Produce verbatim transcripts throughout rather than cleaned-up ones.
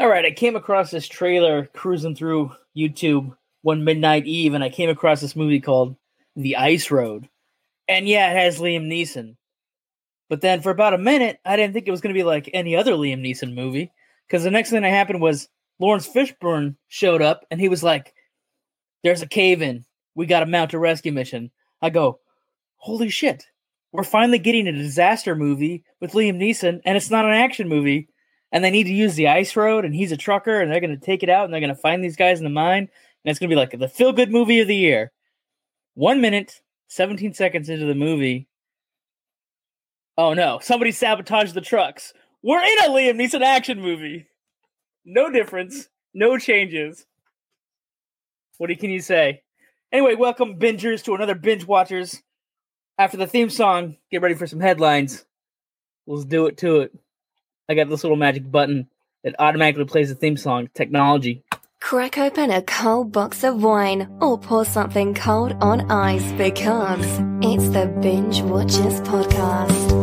All right, I came across this trailer cruising through YouTube one midnight eve, and I came across this movie called The Ice Road. And yeah, it has Liam Neeson. But then for about a minute, I didn't think it was going to be like any other Liam Neeson movie, because the next thing that happened was Lawrence Fishburne showed up, and he was like, there's a cave-in. We got to mount a rescue mission. I go, holy shit. We're finally getting a disaster movie with Liam Neeson, and it's not an action movie. And they need to use the ice road, and he's a trucker, and they're going to take it out, and they're going to find these guys in the mine, and it's going to be like the feel-good movie of the year. One minute, seventeen seconds into the movie, oh no, somebody sabotaged the trucks. We're in a Liam Neeson action movie. No difference, no changes. What can you say? Anyway, welcome, bingers, to another Binge Watchers. After the theme song, get ready for some headlines. Let's do it to it. I got this little magic button that automatically plays the theme song, technology. Crack open a cold box of wine or pour something cold on ice because it's the Binge Watchers podcast.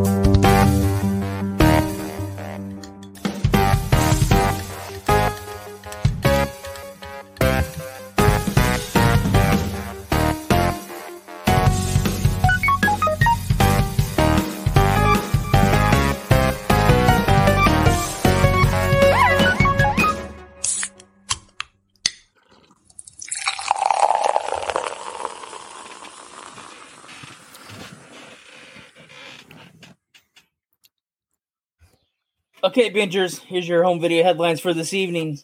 Okay, bingers, here's your home video headlines for this evening.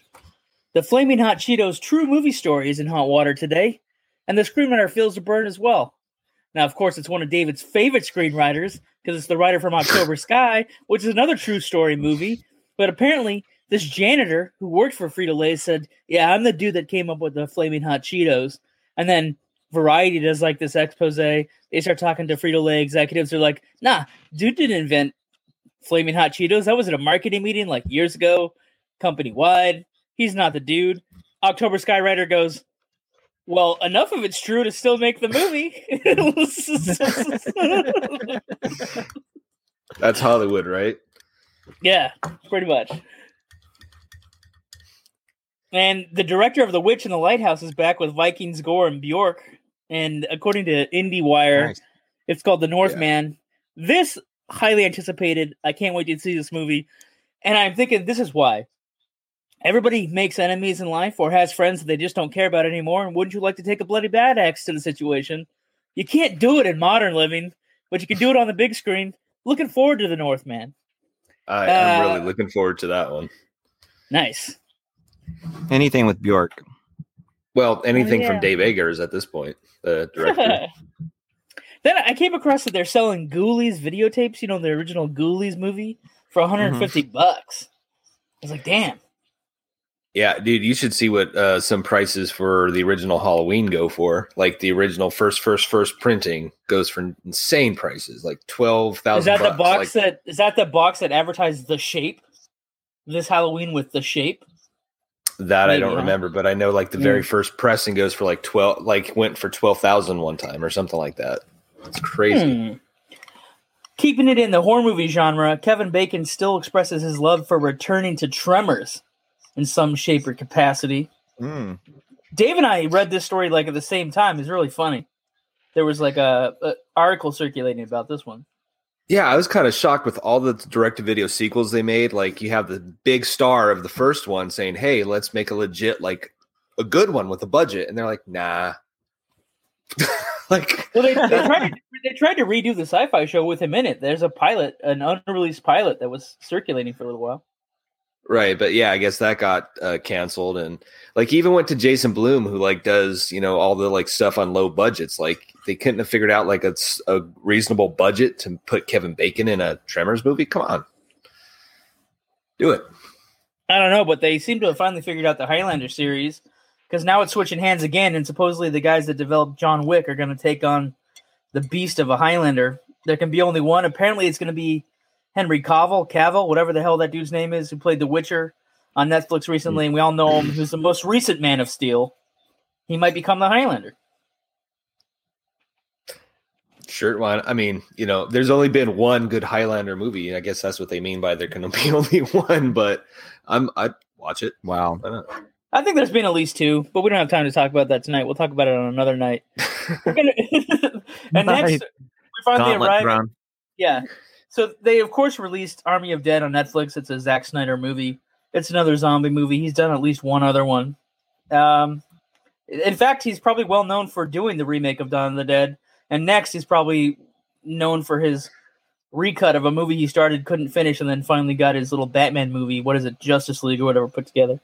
The Flaming Hot Cheetos true movie story is in hot water today, and the screenwriter feels the burn as well. Now, of course, it's one of David's favorite screenwriters, because it's the writer from October Sky, which is another true story movie, but apparently this janitor who worked for Frito-Lay said, yeah, I'm the dude that came up with the Flaming Hot Cheetos, and then Variety does like this expose. They start talking to Frito-Lay executives. They're like, nah, dude didn't invent Flaming Hot Cheetos. That was at a marketing meeting like years ago, company-wide. He's not the dude. October Sky writer goes, well, enough of it's true to still make the movie. That's Hollywood, right? Yeah, pretty much. And the director of The Witch and the Lighthouse is back with Vikings gore and Bjork. And according to IndieWire, nice. It's called The Northman. Yeah. This highly anticipated. I can't wait to see this movie. And I'm thinking this is why. Everybody makes enemies in life or has friends that they just don't care about anymore. And wouldn't you like to take a bloody bad axe to the situation? You can't do it in modern living, but you can do it on the big screen. Looking forward to The Northman. I, I'm uh, really looking forward to that one. Nice. Anything with Bjork. Well, anything oh, yeah. from Dave Eggers at this point, the director. Then I came across that they're selling Ghoulies videotapes, you know, the original Ghoulies movie, for one hundred fifty mm-hmm. bucks. I was like, damn. Yeah, dude, you should see what uh, some prices for the original Halloween go for. Like the original first, first, first printing goes for insane prices, like twelve thousand dollars. Is that bucks. the box like, that is that the box that advertised The Shape? This Halloween with The Shape? That Maybe, I don't remember, huh? but I know like the mm. very first pressing goes for like twelve, like went for twelve thousand one time or something like that. It's crazy. Hmm. Keeping it in the horror movie genre, Kevin Bacon still expresses his love for returning to Tremors in some shape or capacity. Mm. Dave and I read this story like at the same time. It's really funny. There was like a, a article circulating about this one. Yeah, I was kind of shocked with all the direct-to-video sequels they made. Like you have the big star of the first one saying, "Hey, let's make a legit like a good one with a budget," and they're like, "Nah." Like, well, they, they, tried to, they tried to redo the sci-fi show with him in it. There's a pilot, an unreleased pilot that was circulating for a little while. Right, but yeah, I guess that got uh, canceled, and like even went to Jason Blum, who like does you know all the like stuff on low budgets. Like they couldn't have figured out like a, a reasonable budget to put Kevin Bacon in a Tremors movie. Come on, do it. I don't know, but they seem to have finally figured out the Highlander series. Because now it's switching hands again, and supposedly the guys that developed John Wick are going to take on the beast of a Highlander. There can be only one. Apparently it's going to be Henry Cavill, Cavill, whatever the hell that dude's name is, who played The Witcher on Netflix recently, and we all know him. Who's the most recent Man of Steel. He might become the Highlander. Sure. Well, I mean, you know, there's only been one good Highlander movie. I guess that's what they mean by there can be only one, but I'm... I, watch it. Wow. I think there's been at least two, but we don't have time to talk about that tonight. We'll talk about it on another night. Gonna, and nice. Next, we finally arrived. Yeah. So they, of course, released Army of Dead on Netflix. It's a Zack Snyder movie. It's another zombie movie. He's done at least one other one. Um, in fact, he's probably well known for doing the remake of Dawn of the Dead. And next, he's probably known for his recut of a movie he started, couldn't finish, and then finally got his little Batman movie. What is it? Justice League or whatever put together.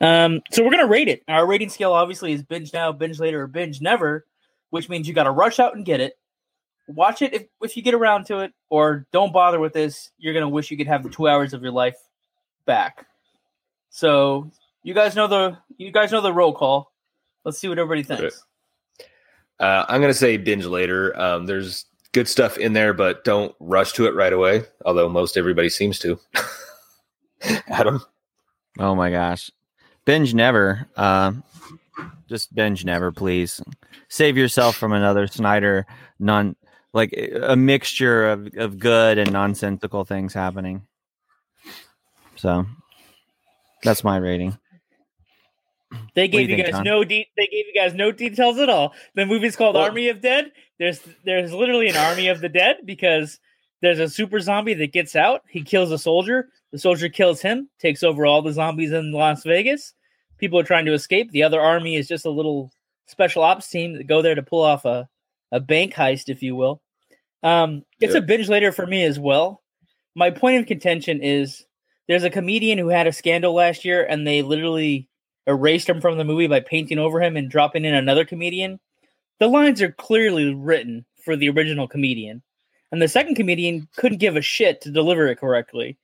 Um, so we're going to rate it. Our rating scale obviously is binge now, binge later, or binge never, which means you got to rush out and get it. Watch it if, if you get around to it, or don't bother with this. You're going to wish you could have the two hours of your life back. So you guys know the you guys know the roll call. Let's see what everybody thinks. Uh, I'm going to say binge later. Um, there's good stuff in there, but don't rush to it right away, although most everybody seems to. Adam? Oh, my gosh. Binge never. Uh, just binge never, please. Save yourself from another Snyder non like a mixture of, of good and nonsensical things happening. So that's my rating. They gave you, you think, guys John? no de- they gave you guys no details at all. The movie's called well, Army of Dead. There's there's literally an army of the dead because there's a super zombie that gets out. He kills a soldier. The soldier kills him, takes over all the zombies in Las Vegas. People are trying to escape. The other army is just a little special ops team that go there to pull off a, a bank heist, if you will. Um, it's yep. a binge later for me as well. My point of contention is there's a comedian who had a scandal last year, and they literally erased him from the movie by painting over him and dropping in another comedian. The lines are clearly written for the original comedian, and the second comedian couldn't give a shit to deliver it correctly.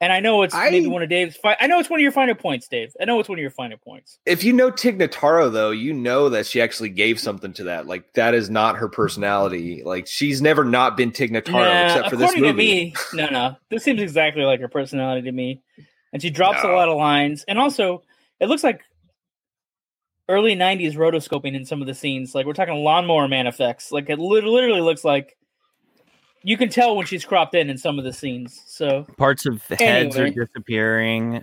And I know it's I, maybe one of Dave's. Fi- I know it's one of your finer points, Dave. I know it's one of your finer points. If you know Tig Notaro, though, you know that she actually gave something to that. Like that is not her personality. Like she's never not been Tig Notaro nah, except for this movie. According to me, no, no, this seems exactly like her personality to me. And she drops no. a lot of lines. And also, it looks like early nineties rotoscoping in some of the scenes. Like we're talking Lawnmower Man effects. Like it literally looks like. You can tell when she's cropped in in some of the scenes. So parts of the heads anyway. are disappearing.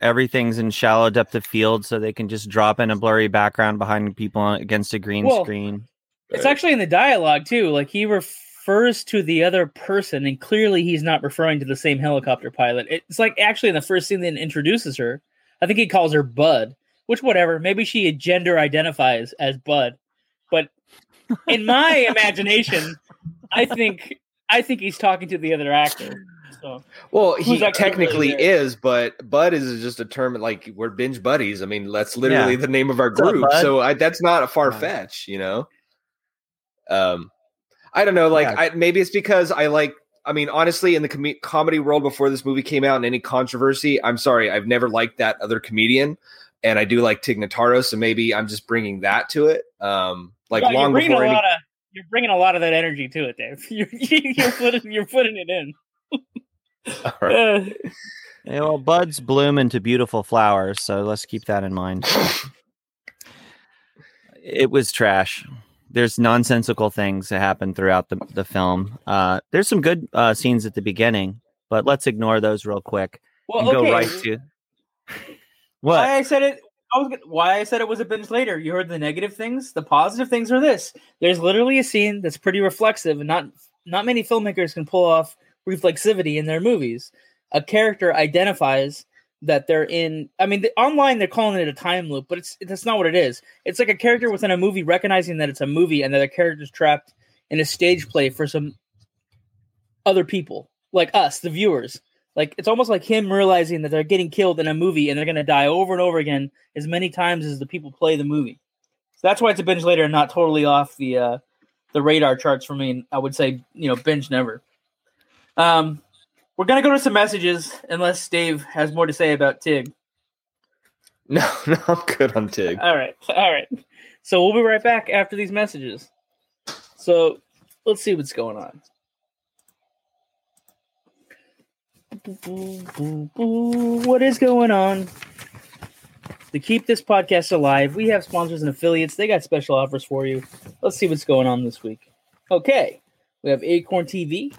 Everything's in shallow depth of field, so they can just drop in a blurry background behind people on, against a green well, screen. It's right. actually in the dialogue, too. Like, he refers to the other person, and clearly he's not referring to the same helicopter pilot. It's like, actually, in the first scene that introduces her, I think he calls her Bud, which, whatever, maybe she gender identifies as Bud. But in my imagination, I think... I think he's talking to the other actor. So. Well, he technically really is, but Bud is just a term like we're binge buddies. I mean, that's literally yeah. the name of our group. Up, so I, that's not a far fetch, you know? Um, I don't know. Like yeah. I, maybe it's because I like, I mean, honestly, in the com- comedy world before this movie came out and any controversy, I'm sorry, I've never liked that other comedian. And I do like Tig Notaro. So maybe I'm just bringing that to it. Um, like yeah, long before any... Of- You're bringing a lot of that energy to it, Dave. You're, you're, putting, you're putting it in. All right. uh, yeah, well, buds bloom into beautiful flowers, so let's keep that in mind. It was trash. There's nonsensical things that happen throughout the, the film. Uh, there's some good uh, scenes at the beginning, but let's ignore those real quick well, and okay. go right to... What? Why I said it... I was gonna, why I said it was a binge later. You heard the negative things. The positive things are this. There's literally a scene that's pretty reflexive, and not not many filmmakers can pull off reflexivity in their movies. A character identifies that they're in. I mean, the, online they're calling it a time loop, but it's that's not what it is. It's like a character within a movie recognizing that it's a movie and that a character's trapped in a stage play for some other people, like us, the viewers. Like, it's almost like him realizing that they're getting killed in a movie and they're going to die over and over again as many times as the people play the movie. So that's why it's a binge later and not totally off the uh, the radar charts for me. And I would say, you know, binge never. Um, we're going to go to some messages unless Dave has more to say about Tig. No, no, I'm good on Tig. All right. All right. So we'll be right back after these messages. So let's see what's going on. What is going on? To keep this podcast alive, we have sponsors and affiliates. They got special offers for you. Let's see what's going on this week. Okay. We have Acorn T V.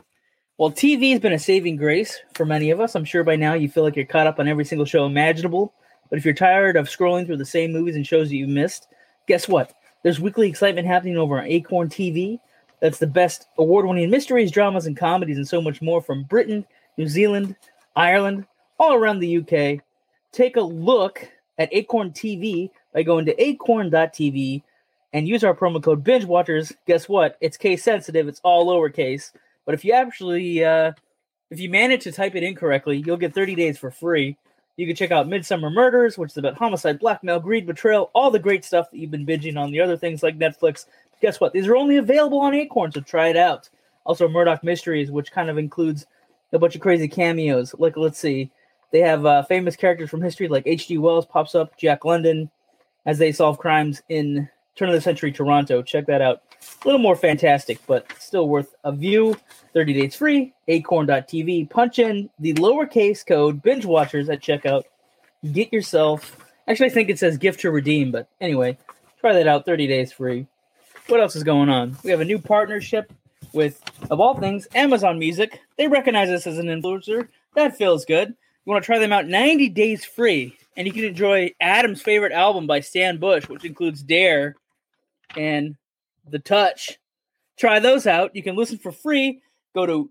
Well, T V has been a saving grace for many of us. I'm sure by now you feel like you're caught up on every single show imaginable. But if you're tired of scrolling through the same movies and shows that you missed, guess what? There's weekly excitement happening over on Acorn T V. That's the best award-winning mysteries, dramas, and comedies, and so much more from Britain, New Zealand, Ireland, all around the U K. Take a look at Acorn T V by going to acorn dot t v and use our promo code BingeWatchers. Guess what? It's case-sensitive. It's all lowercase. But if you actually, uh, if you manage to type it in correctly, you'll get thirty days for free. You can check out Midsummer Murders, which is about homicide, blackmail, greed, betrayal, all the great stuff that you've been binging on the other things like Netflix. Guess what? These are only available on Acorn, so try it out. Also, Murdoch Mysteries, which kind of includes a bunch of crazy cameos. Like, let's see. They have uh, famous characters from history like H G. Wells pops up, Jack London, as they solve crimes in turn-of-the-century Toronto. Check that out. A little more fantastic, but still worth a view. thirty days free, acorn dot t v. Punch in the lowercase code BingeWatchers at checkout. Get yourself... Actually, I think it says gift to redeem, but anyway, try that out. thirty days free. What else is going on? We have a new partnership with, of all things, Amazon Music. They recognize us as an influencer. That feels good. You want to try them out ninety days free, and you can enjoy Adam's favorite album by Stan Bush, which includes Dare and The Touch. Try those out. You can listen for free. Go to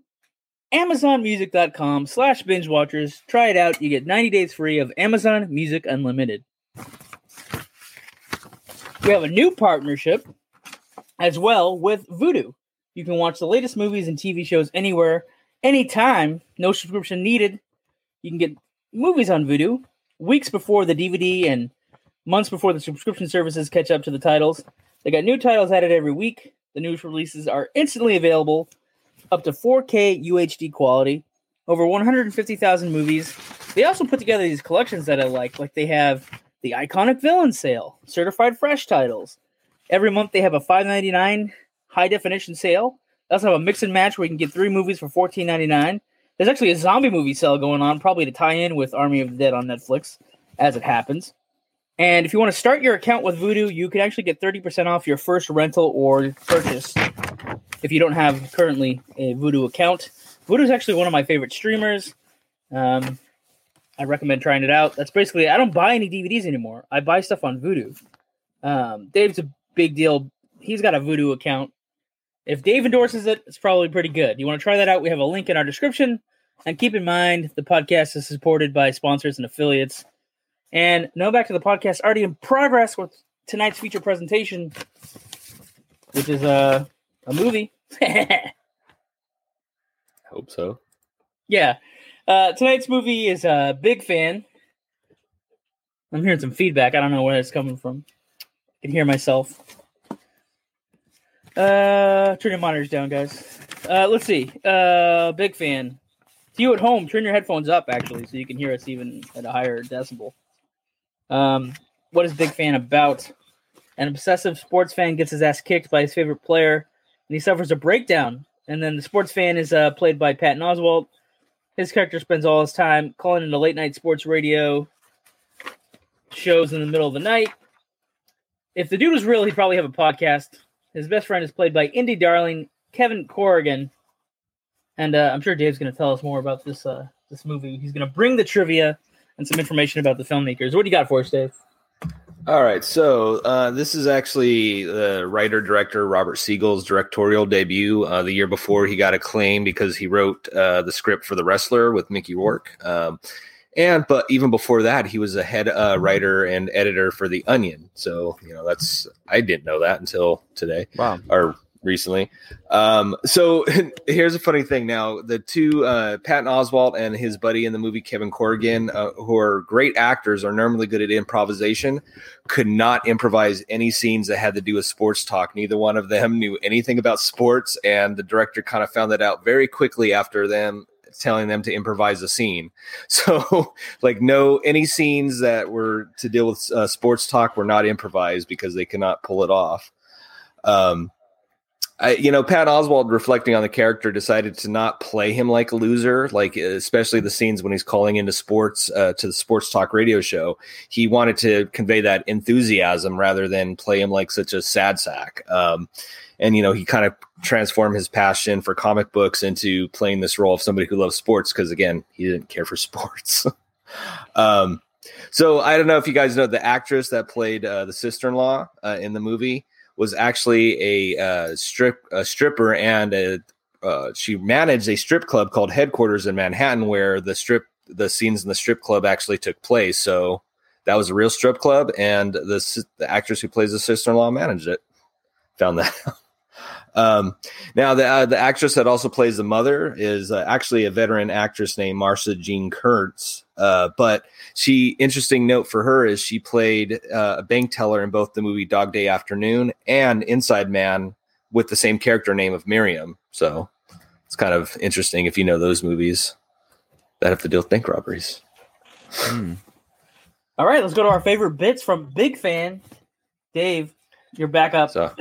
amazon music dot com slash binge watchers. Try it out. You get ninety days free of Amazon Music Unlimited. We have a new partnership as well with Vudu. You can watch the latest movies and T V shows anywhere, anytime. No subscription needed. You can get movies on Vudu weeks before the D V D and months before the subscription services catch up to the titles. They got new titles added every week. The newest releases are instantly available, up to four K U H D quality, over one hundred fifty thousand movies. They also put together these collections that I like, like they have the Iconic Villain Sale, Certified Fresh titles. Every month they have a five ninety-nine high-definition sale. They also have a mix and match where you can get three movies for fourteen ninety-nine. There's actually a zombie movie sale going on, probably to tie in with Army of the Dead on Netflix, as it happens. And if you want to start your account with Vudu, you can actually get thirty percent off your first rental or purchase if you don't have currently a Vudu account. Vudu is actually one of my favorite streamers. Um, I recommend trying it out. That's basically, I don't buy any D V Ds anymore. I buy stuff on Vudu. Um, Dave's a big deal. He's got a Vudu account. If Dave endorses it, it's probably pretty good. You want to try that out? We have a link in our description. And keep in mind, the podcast is supported by sponsors and affiliates. And now back to the podcast, already in progress with tonight's feature presentation, which is uh, a movie. Hope so. Yeah. Uh, tonight's movie is uh, Big Fan. I'm hearing some feedback. I don't know where it's coming from. I can hear myself. Uh, turn your monitors down, guys. Uh, let's see. Uh, Big Fan. To you at home, turn your headphones up, actually, so you can hear us even at a higher decibel. Um, what is Big Fan about? An obsessive sports fan gets his ass kicked by his favorite player, and he suffers a breakdown. And then the sports fan is uh, played by Patton Oswalt. His character spends all his time calling into late-night sports radio shows in the middle of the night. If the dude was real, he'd probably have a podcast. His best friend is played by indie darling Kevin Corrigan. And uh, I'm sure Dave's going to tell us more about this uh, this movie. He's going to bring the trivia and some information about the filmmakers. What do you got for us, Dave? All right. So uh, this is actually the writer-director Robert Siegel's directorial debut. Uh, the year before, he got acclaim because he wrote uh, the script for The Wrestler with Mickey Rourke. Um, and but even before that, he was a head uh, writer and editor for The Onion. So, you know, that's I didn't know that until today. Wow. Or recently. Um, so here's a funny thing. Now, the two, uh, Patton Oswalt and his buddy in the movie, Kevin Corrigan, uh, who are great actors, are normally good at improvisation, could not improvise any scenes that had to do with sports talk. Neither one of them knew anything about sports, and the director kind of found that out very quickly after them telling them to improvise a scene. So like no, any scenes that were to deal with uh, sports talk were not improvised because they could not pull it off. Um, I, you know, Pat Oswalt, reflecting on the character, decided to not play him like a loser, like especially the scenes when he's calling into sports uh, to the sports talk radio show. He wanted to convey that enthusiasm rather than play him like such a sad sack. Um, And, you know, he kind of transformed his passion for comic books into playing this role of somebody who loves sports. Cause again, he didn't care for sports. um, so I don't know if you guys know, the actress that played uh, the sister-in-law uh, in the movie was actually a uh, strip, a stripper, and a, uh, she managed a strip club called Headquarters in Manhattan, where the strip, the scenes in the strip club actually took place. So that was a real strip club, and the, the actress who plays the sister-in-law managed it. Found that out. Um, now, the uh, the actress that also plays the mother is uh, actually a veteran actress named Marcia Jean Kurtz. Uh, but she, interesting note for her is she played uh, a bank teller in both the movie Dog Day Afternoon and Inside Man with the same character name of Miriam. So it's kind of interesting if you know those movies that have to deal with bank robberies. Hmm. All right, let's go to our favorite bits from Big Fan. Dave, you're back up. So.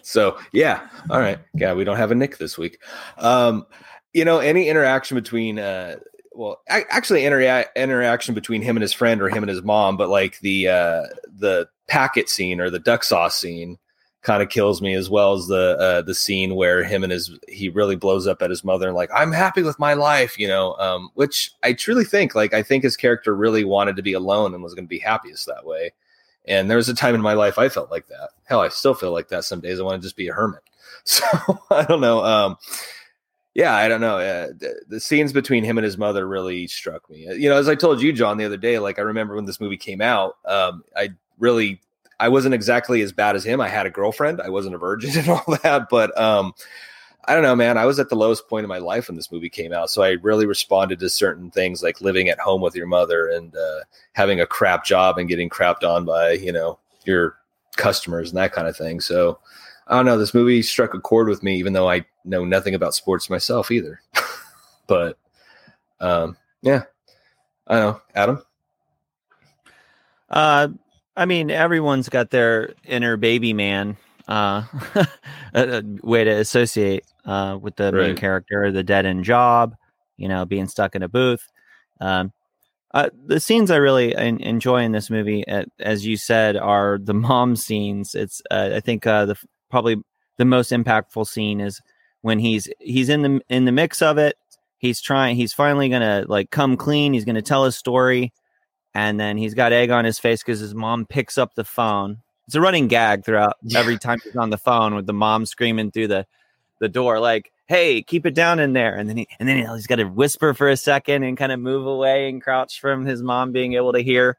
So yeah, all right, yeah, we don't have a Nick this week. Um, you know, any interaction between, uh, well, I, actually, inter- interaction between him and his friend or him and his mom, but like the uh, the packet scene or the duck sauce scene kind of kills me, as well as the uh, the scene where him and his he really blows up at his mother and like, I'm happy with my life, you know, um, which I truly think, like, I think his character really wanted to be alone and was going to be happiest that way. And there was a time in my life I felt like that. Hell, I still feel like that some days. I want to just be a hermit. So I don't know. Um, yeah, I don't know. Uh, the, the scenes between him and his mother really struck me. You know, as I told you, John, the other day, like I remember when this movie came out, um, I really, I wasn't exactly as bad as him. I had a girlfriend. I wasn't a virgin and all that. But um, I don't know, man. I was at the lowest point of my life when this movie came out. So I really responded to certain things like living at home with your mother and uh, having a crap job and getting crapped on by, you know, your customers and that kind of thing. So I don't know. This movie struck a chord with me, even though I know nothing about sports myself either. But um, yeah, I don't know. Adam? Uh, I mean, everyone's got their inner baby man. Uh, a, a way to associate uh, with the right. main character, the dead end job, you know, being stuck in a booth. Um, uh, the scenes I really en- enjoy in this movie, uh, as you said, are the mom scenes. It's uh, I think uh, the probably the most impactful scene is when he's he's in the in the mix of it. He's trying. He's finally gonna like come clean. He's gonna tell his story, and then he's got egg on his face because his mom picks up the phone. It's a running gag throughout every time he's on the phone with the mom screaming through the, the door, like, hey, keep it down in there. And then he, and then he's got to whisper for a second and kind of move away and crouch from his mom being able to hear.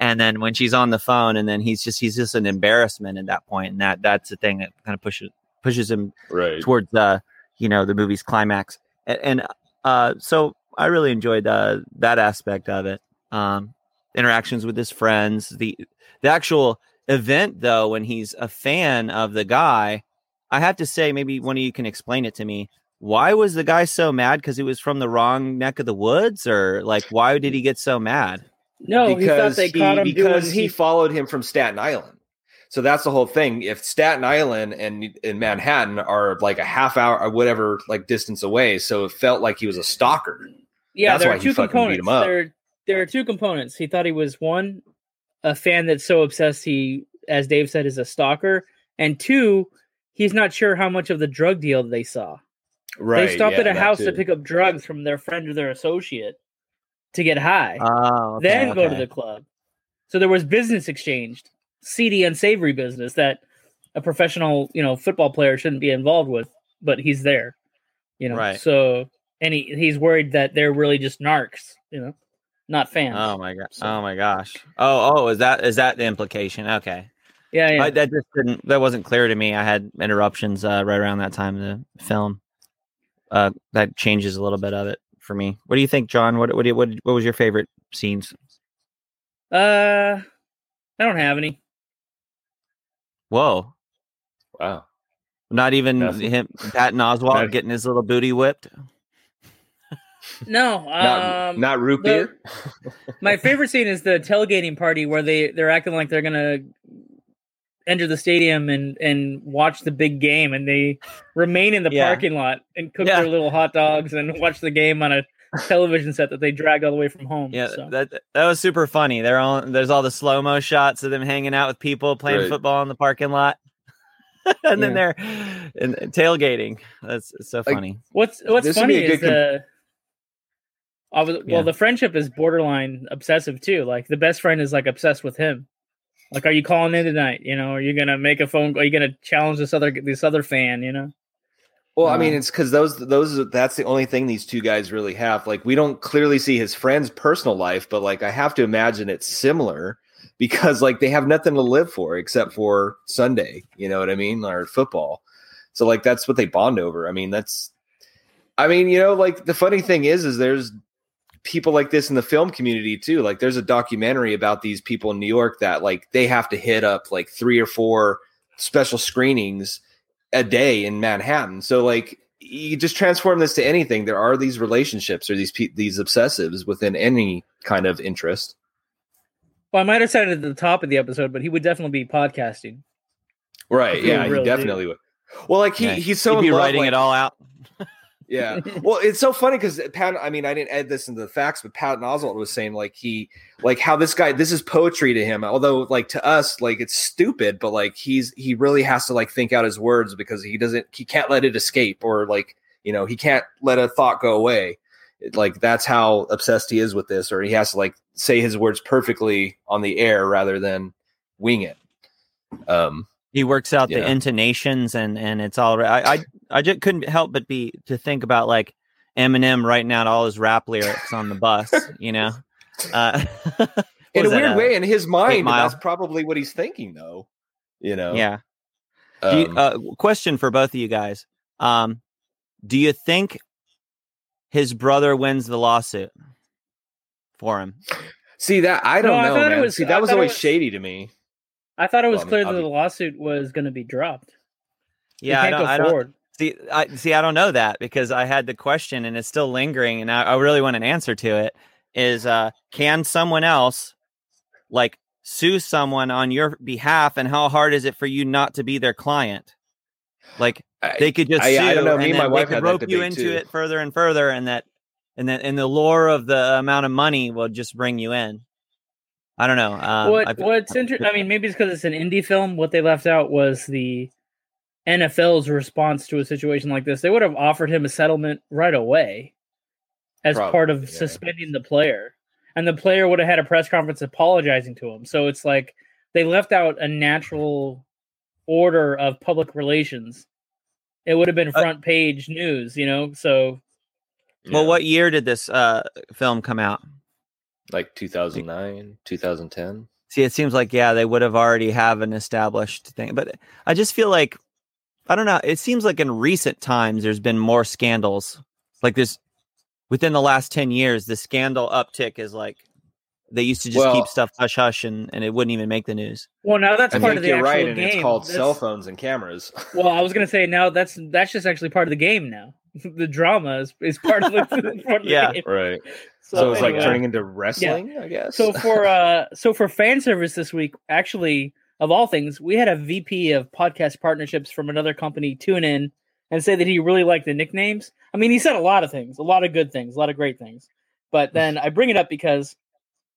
And then when she's on the phone, and then he's just, he's just an embarrassment at that point. And that, that's the thing that kind of pushes, pushes him right towards the, you know, the movie's climax. And, and uh, so I really enjoyed uh, that aspect of it. Um, interactions with his friends, the, the actual event though, when he's a fan of the guy, I have to say, maybe one of you can explain it to me. Why was the guy so mad? Because he was from the wrong neck of the woods, or like, why did he get so mad? No, because he thought they he, caught him because he, he followed him from Staten Island. So that's the whole thing. If Staten Island and in Manhattan are like a half hour or whatever, like distance away, so it felt like he was a stalker. Yeah, that's there why are two he fucking beat him up. There, there are two components. He thought he was one. A fan that's so obsessed he, as Dave said, is a stalker. And two, he's not sure how much of the drug deal they saw. Right. They stopped yeah, at a house too. to pick up drugs from their friend or their associate to get high. Oh, okay, then okay. go to the club. So there was business exchanged, seedy, unsavory business that a professional, you know, football player shouldn't be involved with, but he's there. You know, right. So and he, he's worried that they're really just narcs, you know. Not fans. Oh my god! So. Oh my gosh! Oh oh, is that is that the implication? Okay. Yeah, yeah. I, that just didn't. That wasn't clear to me. I had interruptions uh, right around that time in the film. Uh, that changes a little bit of it for me. What do you think, John? What what do you, what what was your favorite scenes? Uh, I don't have any. Whoa! Wow! Not even That's... him, Patton Oswalt That's... getting his little booty whipped. No, not, um, not root beer. The, my favorite scene is the tailgating party where they they're acting like they're gonna enter the stadium and, and watch the big game, and they remain in the yeah. parking lot and cook yeah. their little hot dogs and watch the game on a television set that they drag all the way from home. Yeah, so. that that was super funny. They're all there's all the slow mo shots of them hanging out with people playing right. football in the parking lot. and yeah. then they're and tailgating. That's so funny. Like, what's what's funny is the uh, com- well, yeah. the friendship is borderline obsessive too. Like the best friend is like obsessed with him. Like, are you calling in tonight? You know, are you gonna make a phone? Are you gonna challenge this other this other fan? You know. Well, I mean, it's because those those that's the only thing these two guys really have. Like, we don't clearly see his friend's personal life, but like I have to imagine it's similar because like they have nothing to live for except for Sunday. You know what I mean? Or football. So like that's what they bond over. I mean, that's. I mean, you know, like the funny thing is, is there's people like this in the film community too. Like, there's a documentary about these people in New York that like they have to hit up like three or four special screenings a day in Manhattan. So like you just transform this to anything. There are these relationships or these pe- these obsessives within any kind of interest. Well, I might have said it at the top of the episode, but he would definitely be podcasting. Right. Yeah, he definitely dude. would. Well, like he, yeah. he's so He'd be writing like, it all out. Yeah. Well, it's so funny because Patton, I mean, I didn't add this into the facts, but Patton Oswalt was saying like he, like how this guy, this is poetry to him. Although like to us, like it's stupid, but like he's, he really has to like think out his words because he doesn't, he can't let it escape or like, you know, he can't let a thought go away. Like that's how obsessed he is with this, or he has to like say his words perfectly on the air rather than wing it. Um, He works out the yeah. intonations and, and it's all right. I, I I just couldn't help but be to think about like Eminem writing out all his rap lyrics on the bus, you know, uh, in a weird that, way. In his mind, that's probably what he's thinking, though. You know. Yeah. Um, do you, uh, question for both of you guys: um, do you think his brother wins the lawsuit for him? See that I don't no, know. I man. Was, see that I was always was... shady to me. I thought it was well, clear I mean, that the lawsuit was going to be dropped. Yeah, I don't, I don't see. I see. I don't know that because I had the question and it's still lingering, and I, I really want an answer to it. Is uh, can someone else like sue someone on your behalf, and how hard is it for you not to be their client? Like I, they could just I, sue, I, I don't know. Me and my wife had rope that debate you into too. It further and further, and that and that and the lure of the amount of money will just bring you in. I don't know. Um, what What's interesting? I mean, maybe it's because it's an indie film. What they left out was the N F L's response to a situation like this. They would have offered him a settlement right away as Probably, part of yeah. suspending the player, and the player would have had a press conference apologizing to him. So it's like they left out a natural order of public relations. It would have been front page news, you know. So, well, yeah. what year did this uh, film come out? Like two thousand nine, two thousand ten. See, it seems like, yeah, they would have already have an established thing. But I just feel like, I don't know. It seems like in recent times, there's been more scandals like this within the last ten years. The scandal uptick is like they used to just well, keep stuff hush hush and, and it wouldn't even make the news. Well, now that's I part of the you're actual right, game. And it's called that's, cell phones and cameras. Well, I was going to say now that's that's just actually part of the game now. The drama is, is part of the, part of yeah, the game. Right. So, so it's anyway. like turning into wrestling, yeah. I guess. So for uh, so for fan service this week, actually, of all things, we had a V P of podcast partnerships from another company tune in and say that he really liked the nicknames. I mean, he said a lot of things, a lot of good things, a lot of great things. But then I bring it up because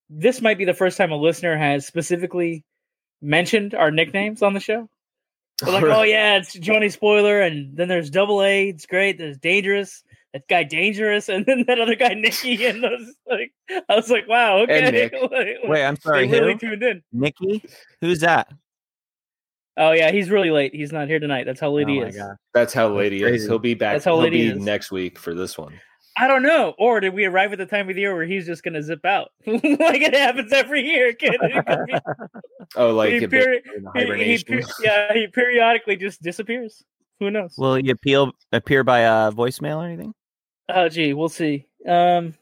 this might be the first time a listener has specifically mentioned our nicknames on the show. They're like, oh, yeah, it's Johnny Spoiler. And then there's Double A. It's great. There's Dangerous. That guy Dangerous, and then that other guy Nikki, and those like I was like, wow, okay. Like, wait, I'm sorry, who? Really tuned in. Nikki, who's that? Oh yeah, he's really late. He's not here tonight. That's how late oh he is. God. That's how late he is. He'll be back. That's how He'll late be he is. Next week for this one. I don't know. Or did we arrive at the time of the year where he's just gonna zip out? Like it happens every year, kid. oh, like he peri- he, he per- yeah, he periodically just disappears. Who knows? Will he appeal appear by uh, voicemail or anything? Oh, gee, we'll see. Um,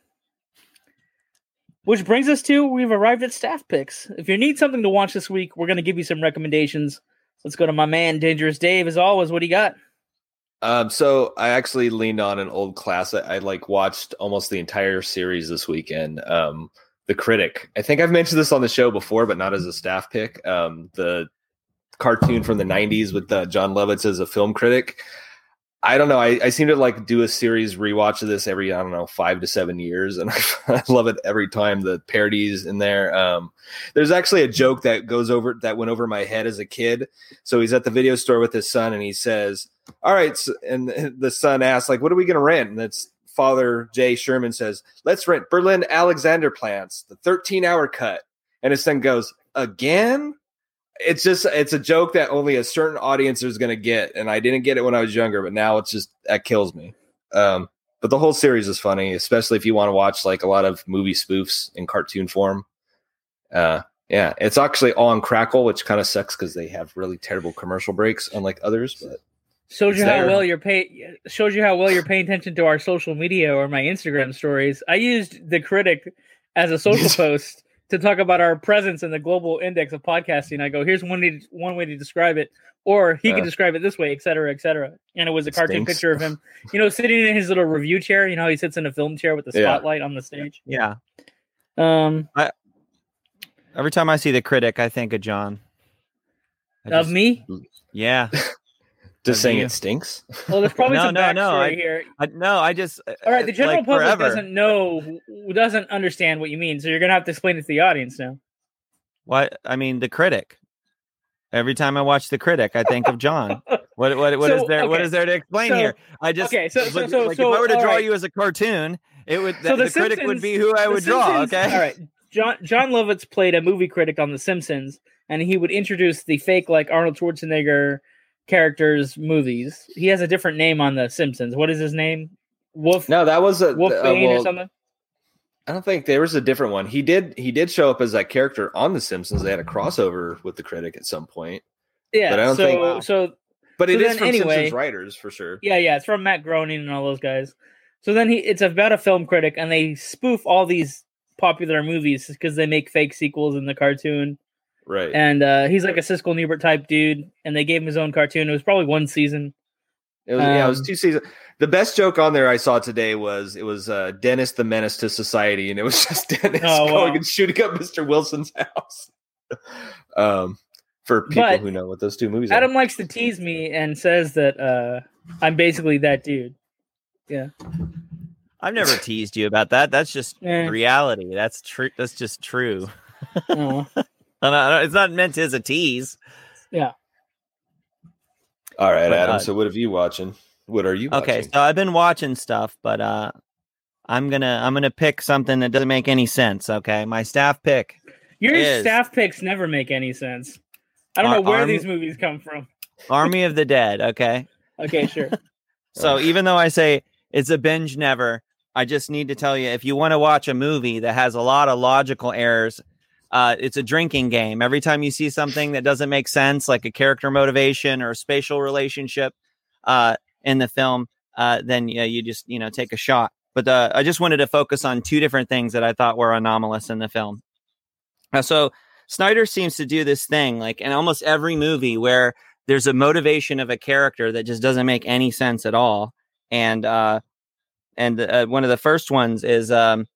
which brings us to, we've arrived at staff picks. If you need something to watch this week, we're going to give you some recommendations. Let's go to my man, Dangerous Dave, as always. What do you got? Um, so I actually leaned on an old class. I, I like watched almost the entire series this weekend. Um, The Critic. I think I've mentioned this on the show before, but not as a staff pick. Um, the cartoon from the nineties with uh, John Lovitz as a film critic. I don't know. I, I seem to like do a series rewatch of this every, I don't know, five to seven years. And I, I love it every time. The parodies in there. Um, there's actually a joke that goes over that went over my head as a kid. So he's at the video store with his son and he says, all right. So, and the son asks, like, what are we going to rent? And that's Father Jay Sherman says, let's rent Berlin Alexander plants, the thirteen hour cut. And his son goes, again? It's just, it's a joke that only a certain audience is going to get. And I didn't get it when I was younger, but now it's just, that kills me. Um, but the whole series is funny, especially if you want to watch like a lot of movie spoofs in cartoon form. Uh, yeah, it's actually all on Crackle, which kind of sucks because they have really terrible commercial breaks, unlike others. But shows you how well you're pay- shows you how well you're paying attention to our social media or my Instagram stories. I used The Critic as a social post to talk about our presence in the global index of podcasting. I go, here's one way to, one way to describe it, or he uh, can describe it this way, et cetera, et cetera. And it was a cartoon stinks. picture of him, you know, sitting in his little review chair. You know, he sits in a film chair with the spotlight yeah. on the stage. Yeah. Um. I, every time I see The Critic, I think of John. I of just, me? Yeah. Just saying you. It stinks. Well, there's probably no, some no, backstory no, I, here. I, no, I just. All right, the general like public forever. doesn't know, doesn't understand what you mean, so you're gonna have to explain it to the audience now. What I mean, The Critic. Every time I watch The Critic, I think of John. What what what so, is there? Okay. What is there to explain so, here? I just. Okay, so so, so, like, so if I were to draw right. you as a cartoon, it would. So the, the, the Critic would be who I would draw. Okay. All right, John John Lovitz played a movie critic on The Simpsons, and he would introduce the fake like Arnold Schwarzenegger characters movies. He has a different name on The Simpsons. What is his name? Wolf? No, that was a Wolf uh, Bane well, or something. I don't think there was a different one. He did he did show up as that character on The Simpsons. They had a crossover with The Critic at some point. Yeah, but I don't so, think wow. so. But so it is from anyway, Simpsons writers for sure. Yeah, yeah, it's from Matt Groening and all those guys. So then he it's about a film critic, and they spoof all these popular movies because they make fake sequels in the cartoon. Right. And uh, he's like a Siskel and Ebert type dude, and they gave him his own cartoon. It was probably one season. It was, um, yeah, it was two seasons. The best joke on there I saw today was it was uh, Dennis the Menace to Society, and it was just Dennis oh, going wow. and shooting up Mister Wilson's house. um, for people but who know what those two movies Adam are. Adam likes to tease me and says that uh, I'm basically that dude. Yeah. I've never teased you about that. That's just eh. reality. That's true. That's just true. Oh. It's not meant as a tease. Yeah. All right, Adam. Uh, so what have you watching? What are you watching? Okay, so I've been watching stuff, but uh, I'm gonna I'm gonna pick something that doesn't make any sense. Okay, my staff pick. Your is, staff picks never make any sense. I don't uh, know where Army, these movies come from. Army of the Dead. Okay. Okay, sure. So even though I say it's a binge never, I just need to tell you if you want to watch a movie that has a lot of logical errors. Uh, it's a drinking game. Every time you see something that doesn't make sense, like a character motivation or a spatial relationship uh, in the film, uh, then you know, you just you know take a shot. But uh, I just wanted to focus on two different things that I thought were anomalous in the film. Uh, so Snyder seems to do this thing, like in almost every movie, where there's a motivation of a character that just doesn't make any sense at all. And uh, and uh, one of the first ones is. Um,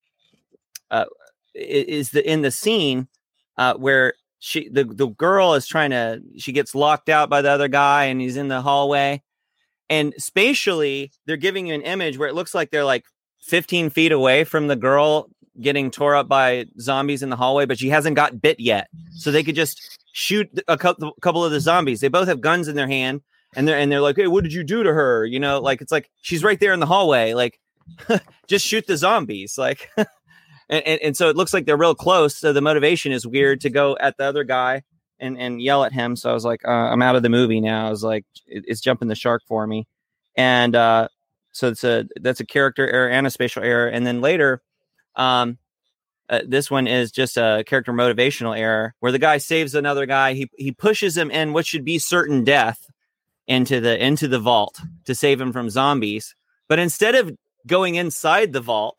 uh, Is the in the scene uh, where she the, the girl is trying to she gets locked out by the other guy and he's in the hallway, and spatially they're giving you an image where it looks like they're like fifteen feet away from the girl getting tore up by zombies in the hallway, but she hasn't got bit yet, so they could just shoot a couple of the zombies. They both have guns in their hand, and they're and they're like, hey, what did you do to her? You know, like it's like she's right there in the hallway, like just shoot the zombies, like. And, and and so it looks like they're real close. So the motivation is weird to go at the other guy and, and yell at him. So I was like, uh, I'm out of the movie now. I was like, it, it's jumping the shark for me. And uh, so it's a that's a character error and a spatial error. And then later, um, uh, this one is just a character motivational error where the guy saves another guy. He he pushes him in what should be certain death into the into the vault to save him from zombies. But instead of going inside the vault.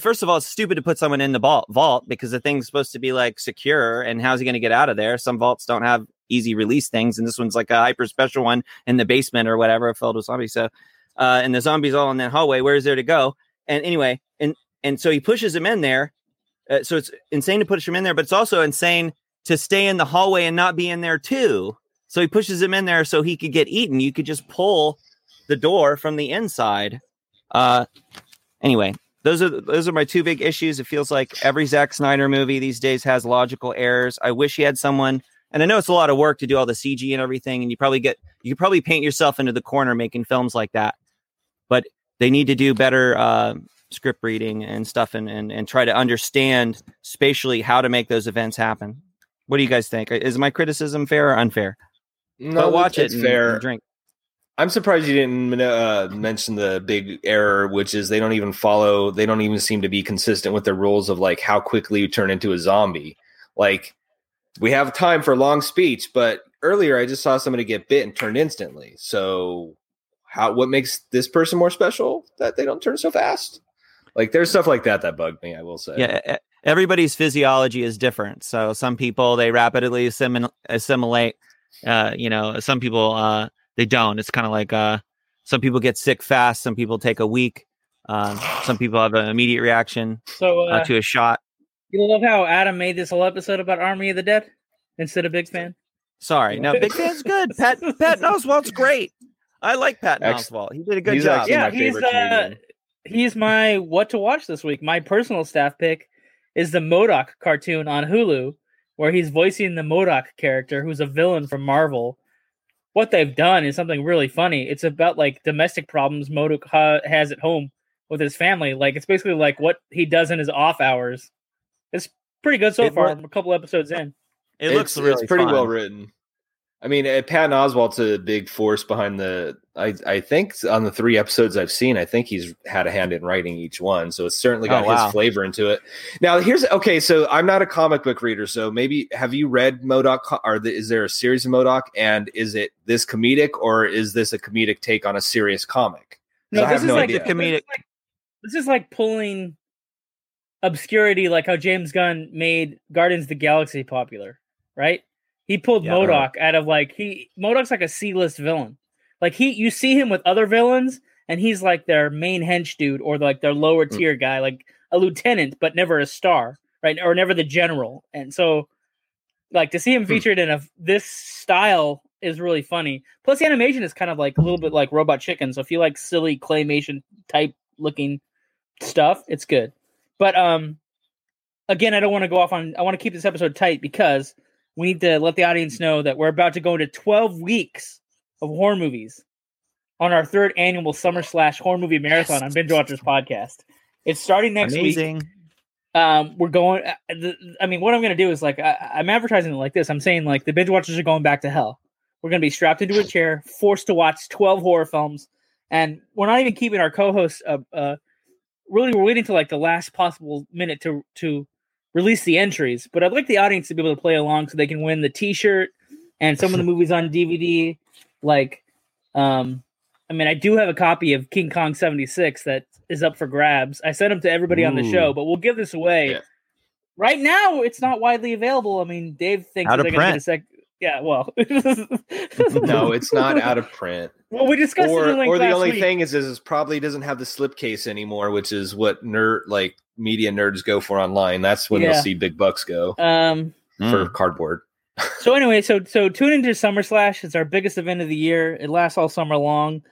First of all, it's stupid to put someone in the vault because the thing's supposed to be like secure. And how's he going to get out of there? Some vaults don't have easy release things. And this one's like a hyper special one in the basement or whatever filled with zombies. So uh, and the zombies all in that hallway. Where is there to go? And anyway, and and so he pushes him in there. Uh, so it's insane to push him in there, but it's also insane to stay in the hallway and not be in there, too. So he pushes him in there so he could get eaten. You could just pull the door from the inside. Uh, anyway, those are those are my two big issues. It feels like every Zack Snyder movie these days has logical errors. I wish he had someone, and I know it's a lot of work to do all the C G and everything, and you probably get you could probably paint yourself into the corner making films like that. But they need to do better uh, script reading and stuff, and, and and try to understand spatially how to make those events happen. What do you guys think? Is my criticism fair or unfair? No, but watch it and, fair. and drink. I'm surprised you didn't uh, mention the big error, which is they don't even follow. They don't even seem to be consistent with the rules of like how quickly you turn into a zombie. Like we have time for a long speech, but earlier I just saw somebody get bit and turned instantly. So how, what makes this person more special that they don't turn so fast? Like there's stuff like that that bugged me, I will say. Yeah. Everybody's physiology is different. So some people, they rapidly assimil- assimilate, uh, you know, some people, uh, They don't. It's kind of like uh, some people get sick fast. Some people take a week. Um, some people have an immediate reaction so, uh, uh, to a shot. You love how Adam made this whole episode about Army of the Dead instead of Big Fan? Sorry. No, Big Fan's good. Pat, Patton Oswalt's great. I like Patton Oswalt. He did a good he's job. Yeah, my he's, uh, he's my what to watch this week. My personal staff pick is the MODOK cartoon on Hulu, where he's voicing the MODOK character, who's a villain from Marvel. What they've done is something really funny. It's about like domestic problems MODOK ha- has at home with his family. Like it's basically like what he does in his off hours. It's pretty good so it far. Look, a couple episodes in, it it's, looks really it's pretty fun. Well written. I mean, Patton Oswalt's a big force behind the. I I think on the three episodes I've seen, I think he's had a hand in writing each one. So it's certainly got oh, wow. his flavor into it. Now here's okay. So I'm not a comic book reader. So maybe have you read MODOK? Or the, is there a series of MODOK? And is it this comedic, or is this a comedic take on a serious comic? No, I this is no like idea. The comedic. This is like pulling obscurity, like how James Gunn made Guardians of the Galaxy popular, right? He pulled yeah, MODOK right. out of like he MODOK's like a C-list villain. Like he, you see him with other villains, and he's like their main hench dude or like their lower tier mm. guy, like a lieutenant, but never a star, right? Or never the general. And so, like to see him featured mm. in a this style is really funny. Plus, the animation is kind of like a little bit like Robot Chicken. So if you like silly claymation type looking stuff, it's good. But um, again, I don't want to go off on. I want to keep this episode tight because. We need to let the audience know that we're about to go into twelve weeks of horror movies on our third annual summer slash horror movie marathon yes. on Binge Watchers Podcast. It's starting next Amazing. week. Um, we're going. I mean, what I'm going to do is like I, I'm advertising it like this. I'm saying like the Binge Watchers are going back to hell. We're going to be strapped into a chair, forced to watch twelve horror films, and we're not even keeping our co-hosts. Uh, uh, really, we're waiting till like the last possible minute to to. release the entries, but I'd like the audience to be able to play along so they can win the T-shirt and some of the movies on D V D. Like, um, I mean, I do have a copy of King Kong seventy-six that is up for grabs. I sent them to everybody Ooh. on the show, but we'll give this away. Yeah. Right now, it's not widely available. I mean, Dave thinks out of print. Get a sec- yeah, well, no, it's not out of print. Well, we discussed or, it. Like or the only week. thing is, is it probably doesn't have the slipcase anymore, which is what nerd like. media nerds go for online. That's when yeah. you'll see big bucks go um, for mm. cardboard. so anyway, so so tune into Summer Slash. It's our biggest event of the year. It lasts all summer long.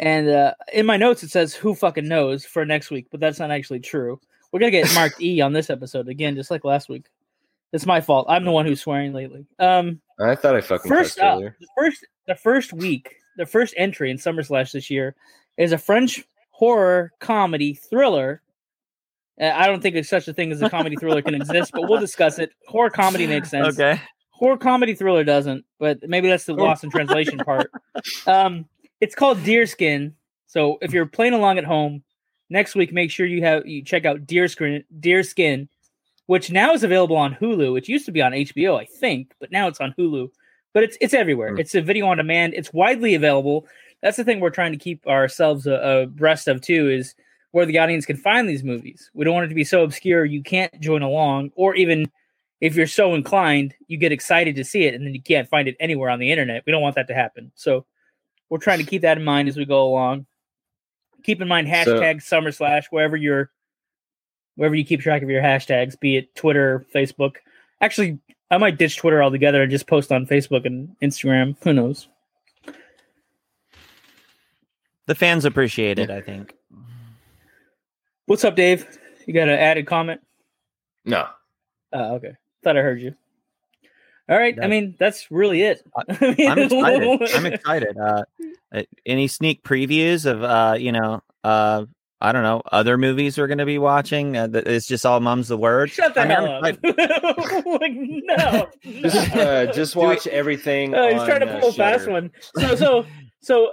And uh, in my notes, it says who fucking knows for next week, but that's not actually true. We're going to get marked E on this episode again, just like last week. It's my fault. I'm the one who's swearing lately. Um, I thought I fucking first up, earlier. The first, the first week, the first entry in Summer Slash this year is a French horror comedy thriller. I don't think there's such a thing as a comedy thriller can exist, but we'll discuss it. Horror comedy makes sense. Okay. Horror comedy thriller doesn't, but maybe that's the lost in translation part. Um, it's called Deerskin. So if you're playing along at home next week, make sure you have you check out Deerskin, Deerskin, which now is available on Hulu. It used to be on H B O, I think, but now it's on Hulu. But it's it's everywhere. Mm. It's a video on demand. It's widely available. That's the thing we're trying to keep ourselves abreast of too is. Where the audience can find these movies. We don't want it to be so obscure you can't join along, or even if you're so inclined, you get excited to see it and then you can't find it anywhere on the internet. We don't want that to happen. So we're trying to keep that in mind as we go along. Keep in mind hashtag so, Summer Slash, wherever you're, wherever you keep track of your hashtags, be it Twitter, Facebook. Actually, I might ditch Twitter altogether and just post on Facebook and Instagram. Who knows? The fans appreciate it, yeah. I think. What's up, Dave? You got an added comment? No. Oh, okay. Thought I heard you. All right. That, I mean, that's really it. I mean, I'm excited. I'm excited. Uh, any sneak previews of, uh, you know, uh, I don't know, other movies we're going to be watching? Uh, it's just all mum's the word. Shut the I mean, hell up. Like, no. no. Just, uh, just watch we, everything. Uh, he's on, trying to pull uh, a fast one. So, so, so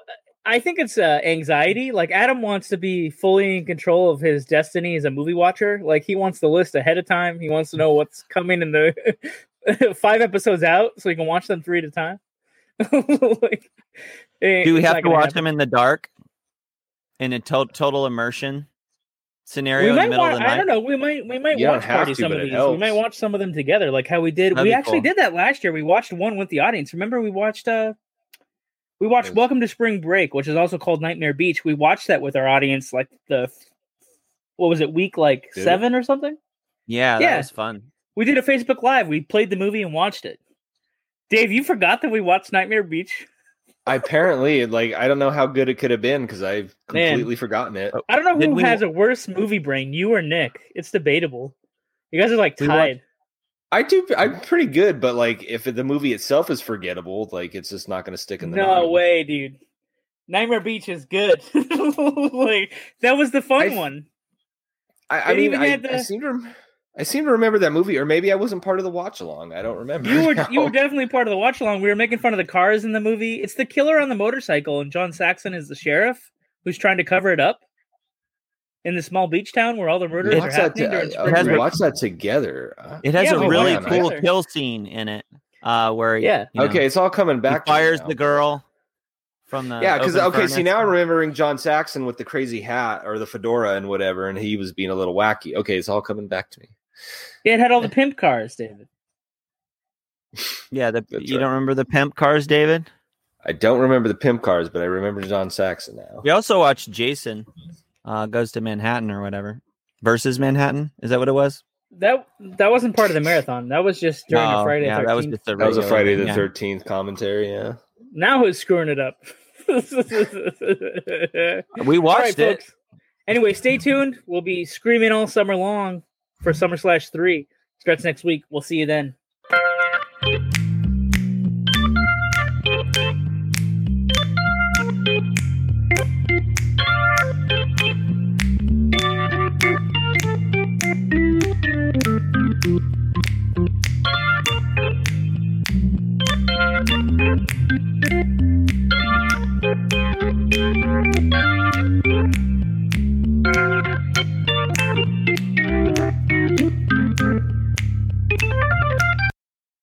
I think it's uh, anxiety. Like, Adam wants to be fully in control of his destiny as a movie watcher. Like, he wants the list ahead of time. He wants to know what's coming in the five episodes out so he can watch them three at a time. Like, it, do we have to watch happen. them in the dark? In a to- total immersion scenario in the middle wa- of the night? I don't know. We might we might you watch party to, some of these. Helps. We might watch some of them together, like how we did. That'd we actually cool. did that last year. We watched one with the audience. Remember, we watched uh, we watched Welcome to Spring Break, which is also called Nightmare Beach. We watched that with our audience, like the what was it, week like did seven it? or something? Yeah, yeah, that was fun. We did a Facebook Live. We played the movie and watched it. Dave, you forgot that we watched Nightmare Beach. I apparently, like, I don't know how good it could have been because I've completely Man. forgotten it. I don't know who we... has a worse movie brain, you or Nick. It's debatable. You guys are like tied. Watch... I do. I'm pretty good, but like, if the movie itself is forgettable, like, it's just not going to stick in the. No movie. way, dude. Nightmare Beach is good. Like, that was the fun I... one. I, I mean, even I, the... I seem to. Rem- I seem to remember that movie, or maybe I wasn't part of the watch along. I don't remember. You were now. you were definitely part of the watch along. We were making fun of the cars in the movie. It's the killer on the motorcycle, and John Saxon is the sheriff who's trying to cover it up in the small beach town where all the murders watch are happening. To, I, I, I, we watched that together. It has yeah, a really cool together. kill scene in it, uh, where he, yeah, you know, okay, it's all coming back. He fires the girl from the yeah, because okay, furnace. See, now I'm remembering John Saxon with the crazy hat or the fedora and whatever, and he was being a little wacky. Okay, it's all coming back to me. Yeah, it had all the pimp cars, David. Yeah, the, you right. don't remember the pimp cars, David? I don't remember the pimp cars, but I remember John Saxon now. We also watched Jason uh, Goes to Manhattan or whatever. Versus Manhattan? Is that what it was? That that wasn't part of the marathon. That was just during oh, a Friday yeah, the thirteenth. That was, just a, that was a Friday the yeah. thirteenth commentary, yeah. Now who's screwing it up? We watched right, it. Folks. Anyway, stay tuned. We'll be screaming all summer long. For Summer Slash three. Starts next week. We'll see you then.